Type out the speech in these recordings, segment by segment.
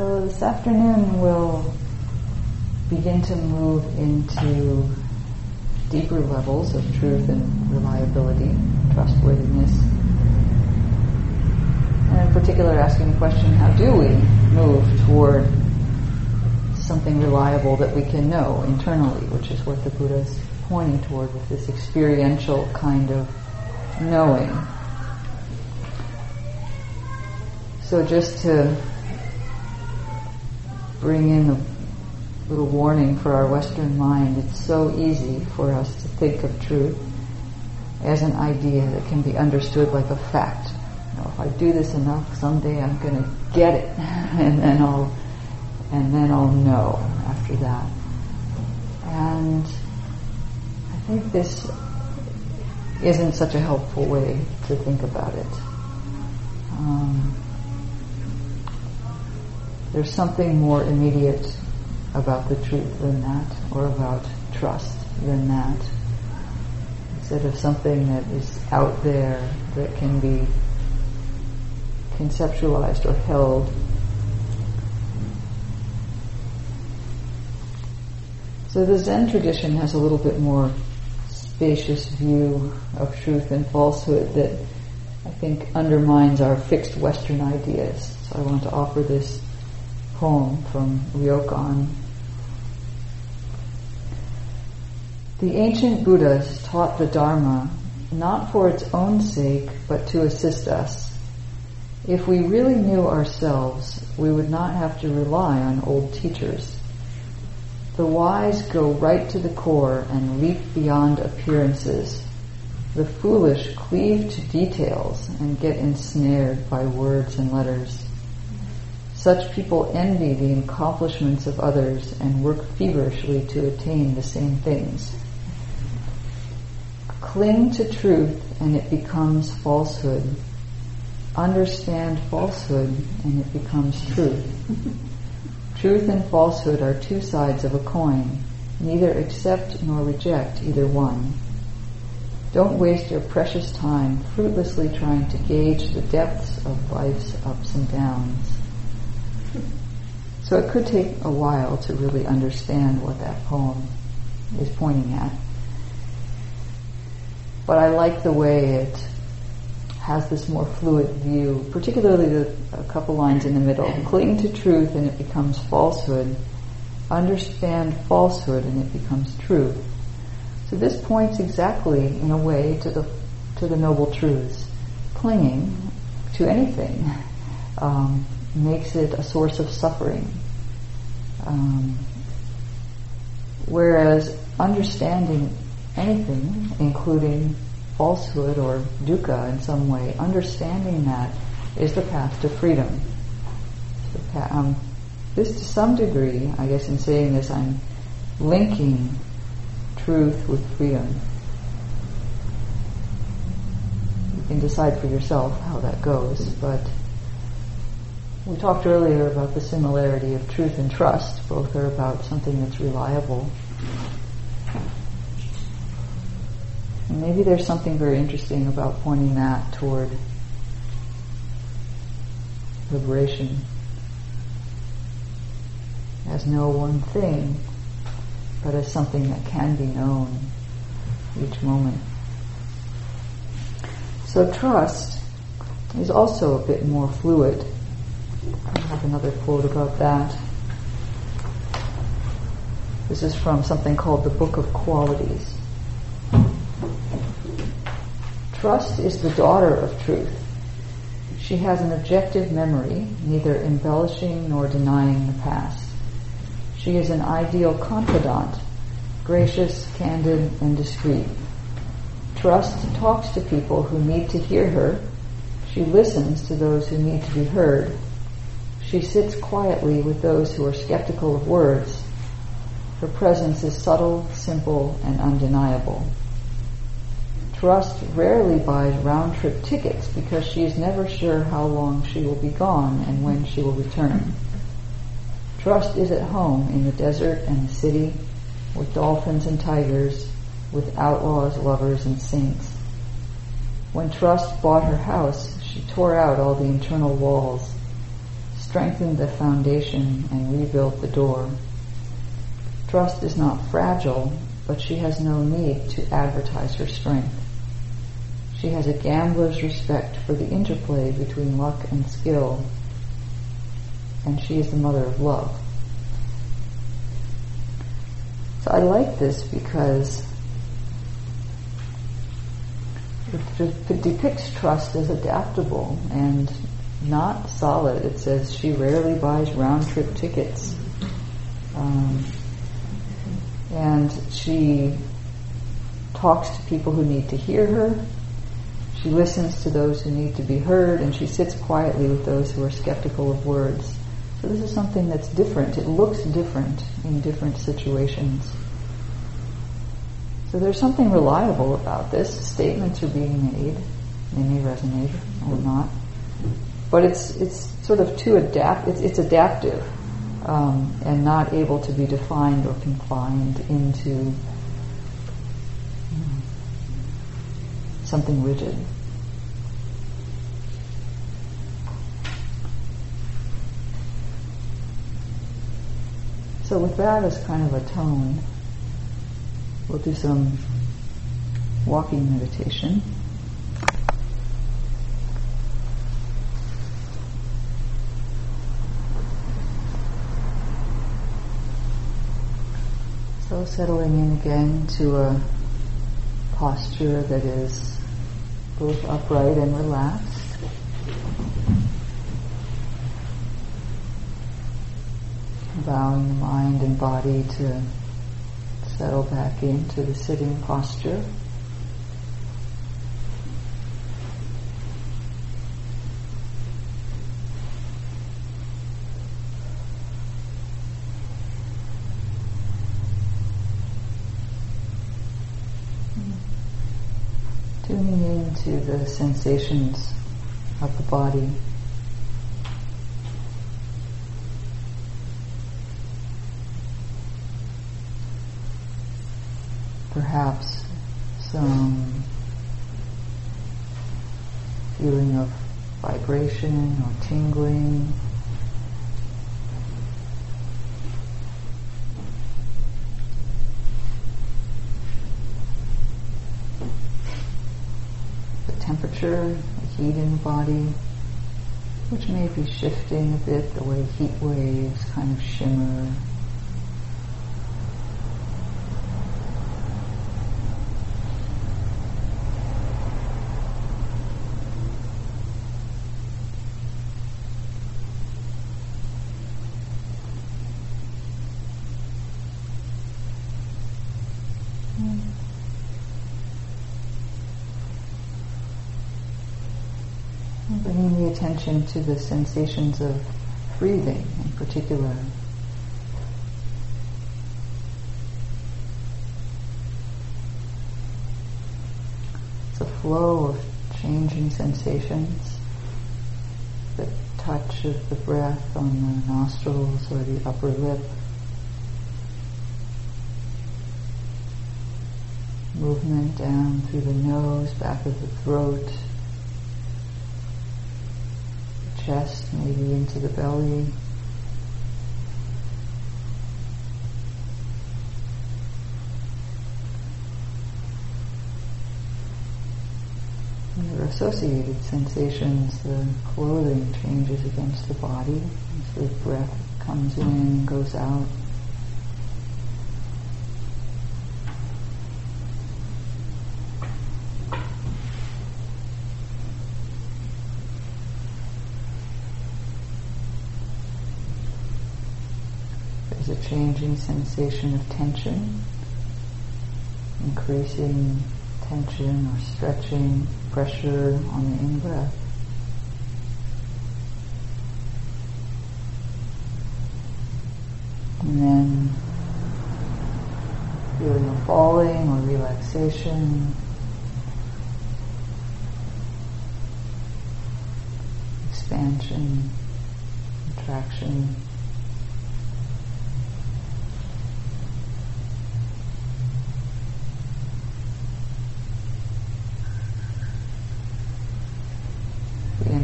So this afternoon we'll begin to move into deeper levels of truth and reliability, trustworthiness, and in particular asking the question, how do we move toward something reliable that we can know internally, which is what the Buddha's pointing toward with this experiential kind of knowing. So just to bring in a little warning for our Western mind, it's so easy for us to think of truth as an idea that can be understood like a fact. You know, if I do this enough, someday I'm going to get it, and then I'll know after that. And I think this isn't such a helpful way to think about it. There's something more immediate about the truth than that, or about trust than that, instead of something that is out there that can be conceptualized or held. So the Zen tradition has a little bit more spacious view of truth and falsehood that I think undermines our fixed Western ideas. So I want to offer this poem from Ryokan. The ancient Buddhas taught the Dharma not for its own sake, but to assist us. If we really knew ourselves, we would not have to rely on old teachers. The wise go right to the core and leap beyond appearances. The foolish cleave to details and get ensnared by words and letters. Such people envy the accomplishments of others and work feverishly to attain the same things. Cling to truth and it becomes falsehood. Understand falsehood and it becomes truth. Truth and falsehood are two sides of a coin. Neither accept nor reject either one. Don't waste your precious time fruitlessly trying to gauge the depths of life's ups and downs. So it could take a while to really understand what that poem is pointing at. But I like the way it has this more fluid view, particularly a couple lines in the middle. Cling to truth and it becomes falsehood. Understand falsehood and it becomes truth. So this points exactly, in a way, to the noble truths. Clinging to anything makes it a source of suffering. Whereas understanding anything, including falsehood or dukkha in some way, understanding that is the path to freedom. This to some degree, I guess in saying this, I'm linking truth with freedom. You can decide for yourself how that goes, but we talked earlier about the similarity of truth and trust. Both are about something that's reliable. And maybe there's something very interesting about pointing that toward liberation as no one thing, but as something that can be known each moment. So trust is also a bit more fluid. I have another quote about that. This is from something called the Book of Qualities. Trust is the daughter of truth. She has an objective memory, neither embellishing nor denying the past. She is an ideal confidant, gracious, candid, and discreet. Trust talks to people who need to hear her. She listens to those who need to be heard. She sits quietly with those who are skeptical of words. Her presence is subtle, simple, and undeniable. Trust rarely buys round-trip tickets because she is never sure how long she will be gone and when she will return. Trust is at home in the desert and the city, with dolphins and tigers, with outlaws, lovers, and saints. When Trust bought her house, she tore out all the internal walls, strengthened the foundation, and rebuilt the door. Trust is not fragile, but she has no need to advertise her strength. She has a gambler's respect for the interplay between luck and skill, and she is the mother of love. So I like this because it depicts trust as adaptable and not solid. It says she rarely buys round-trip tickets. And she talks to people who need to hear her. She listens to those who need to be heard, and she sits quietly with those who are skeptical of words. So this is something that's different. It looks different in different situations. So there's something reliable about this. Statements are being made. They may resonate or not. But it's sort of too it's adaptive, and not able to be defined or confined into something rigid. So with that as kind of a tone, we'll do some walking meditation. So settling in again to a posture that is both upright and relaxed. Allowing the mind and body to settle back into the sitting posture. Tuning into the sensations of the body. Perhaps some feeling of vibration or tingling. The temperature, the heat in the body, which may be shifting a bit, the way heat waves kind of shimmer. Bringing the attention to the sensations of breathing in particular. It's a flow of changing sensations, the touch of the breath on the nostrils or the upper lip, movement down through the nose, back of the throat, chest, maybe into the belly. And there are associated sensations. The clothing changes against the body as the breath comes in and goes out. A changing sensation of tension, increasing tension or stretching, pressure on the in-breath. And then feeling of falling or relaxation, expansion, contraction.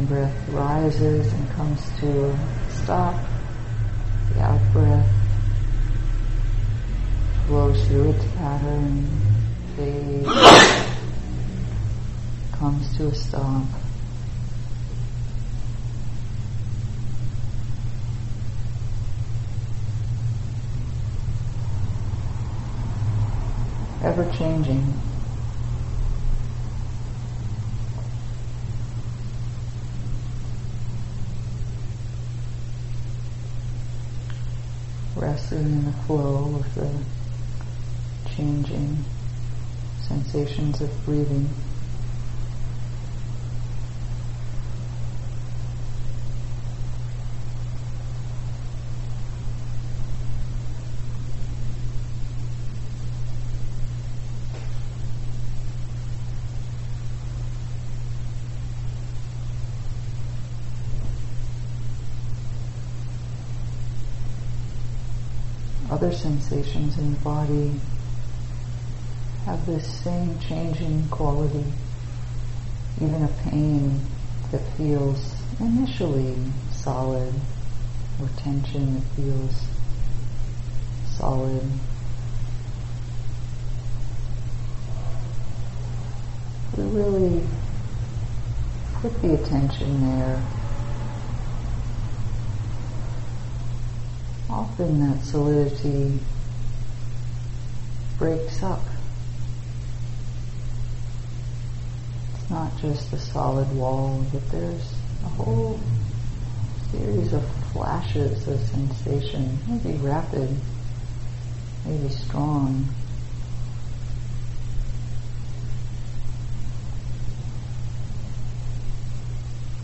Breath rises and comes to a stop. The out-breath flows through its pattern, fades, comes to a stop. Ever-changing. Resting in the flow of the changing sensations of breathing. Other sensations in the body have this same changing quality. Even a pain that feels initially solid, or tension that feels solid, we really put the attention there. Often that solidity breaks up. It's not just a solid wall, but there's a whole series of flashes of sensation, maybe rapid, maybe strong.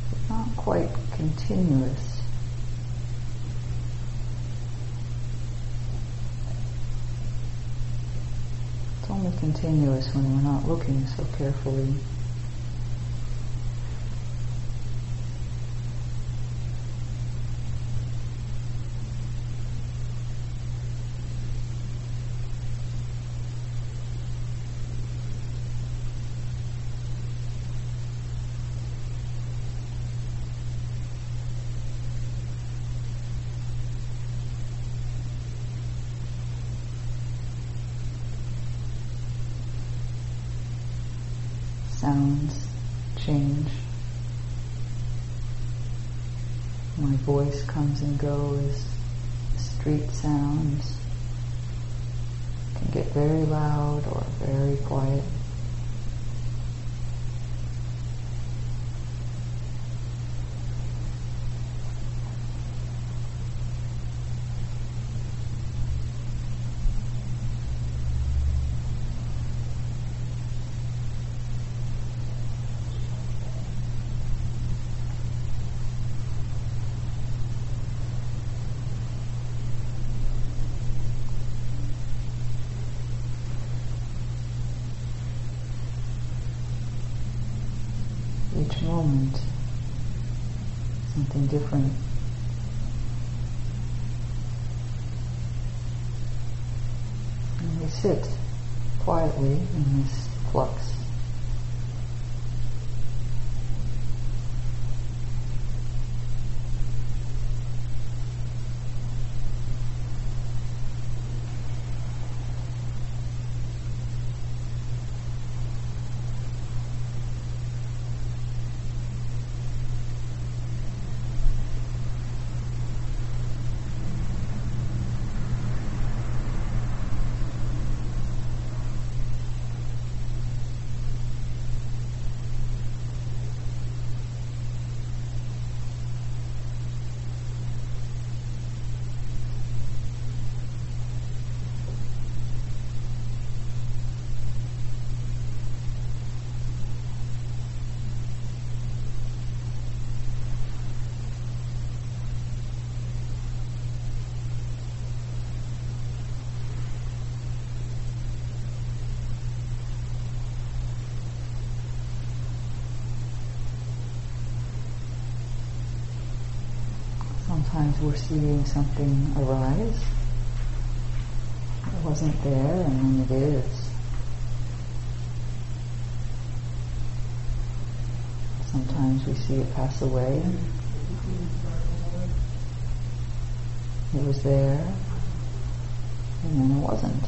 But not quite continuous. Continuous when we're not looking so carefully. Sounds change. My voice comes and goes. Street sounds can get very loud or very quiet. Each moment, something different. And we sit quietly in this flux. Sometimes we're seeing something arise. It wasn't there, and then it is. Sometimes we see it pass away. It was there, and then it wasn't.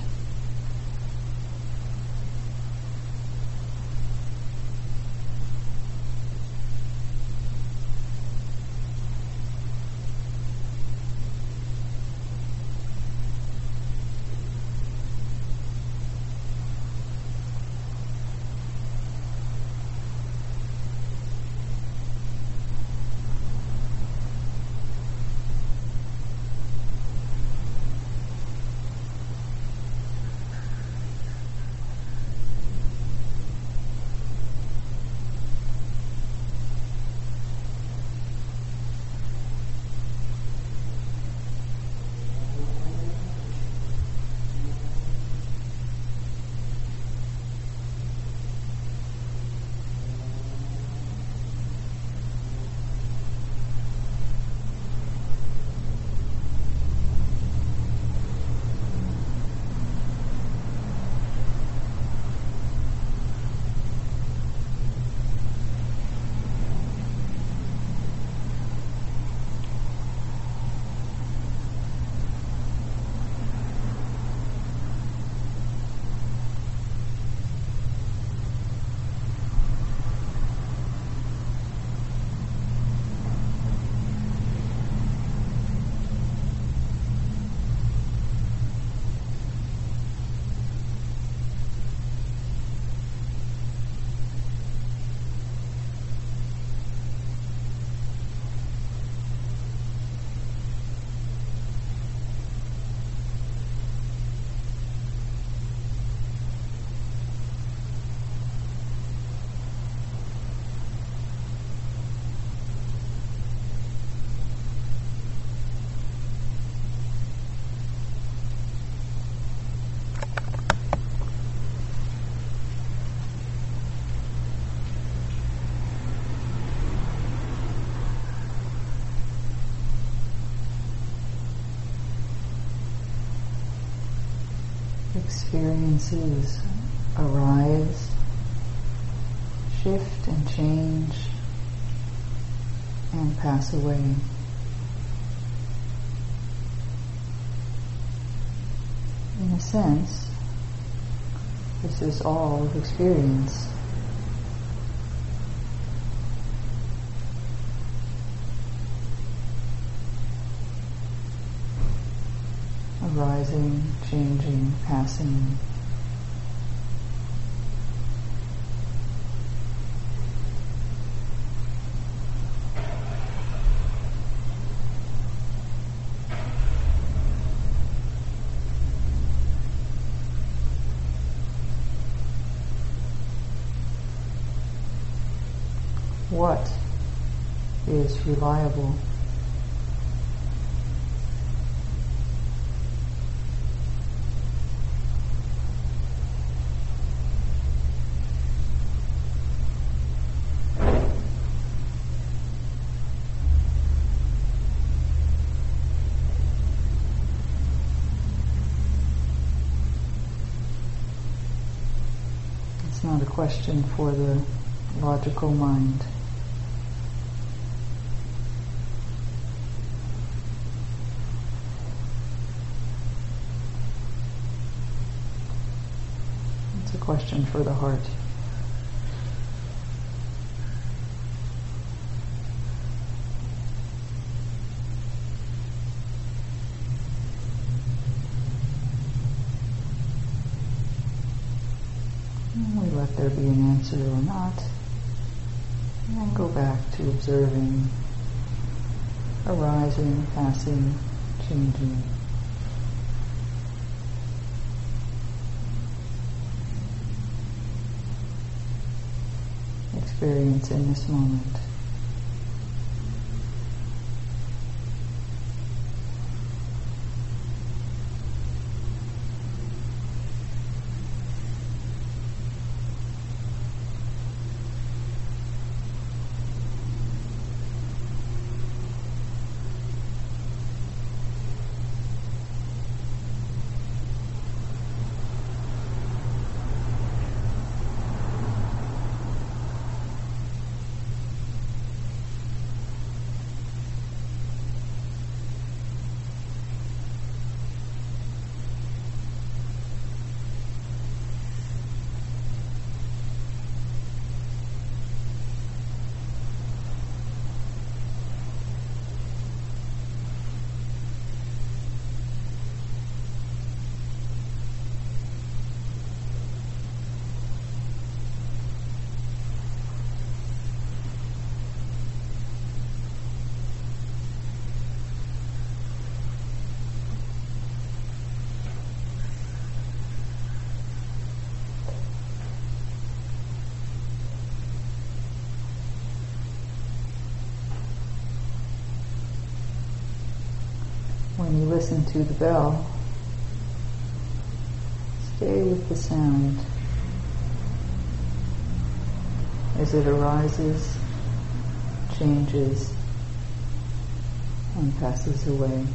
Experiences arise, shift and change, and pass away. In a sense, this is all of experience. Arising, changing, passing. What is reliable? Not a question for the logical mind. It's a question for the heart. There be an answer or not, and then go back to observing, arising, passing, changing. Experience in this moment. when you listen to the bell, stay with the sound as it arises, changes, and passes away.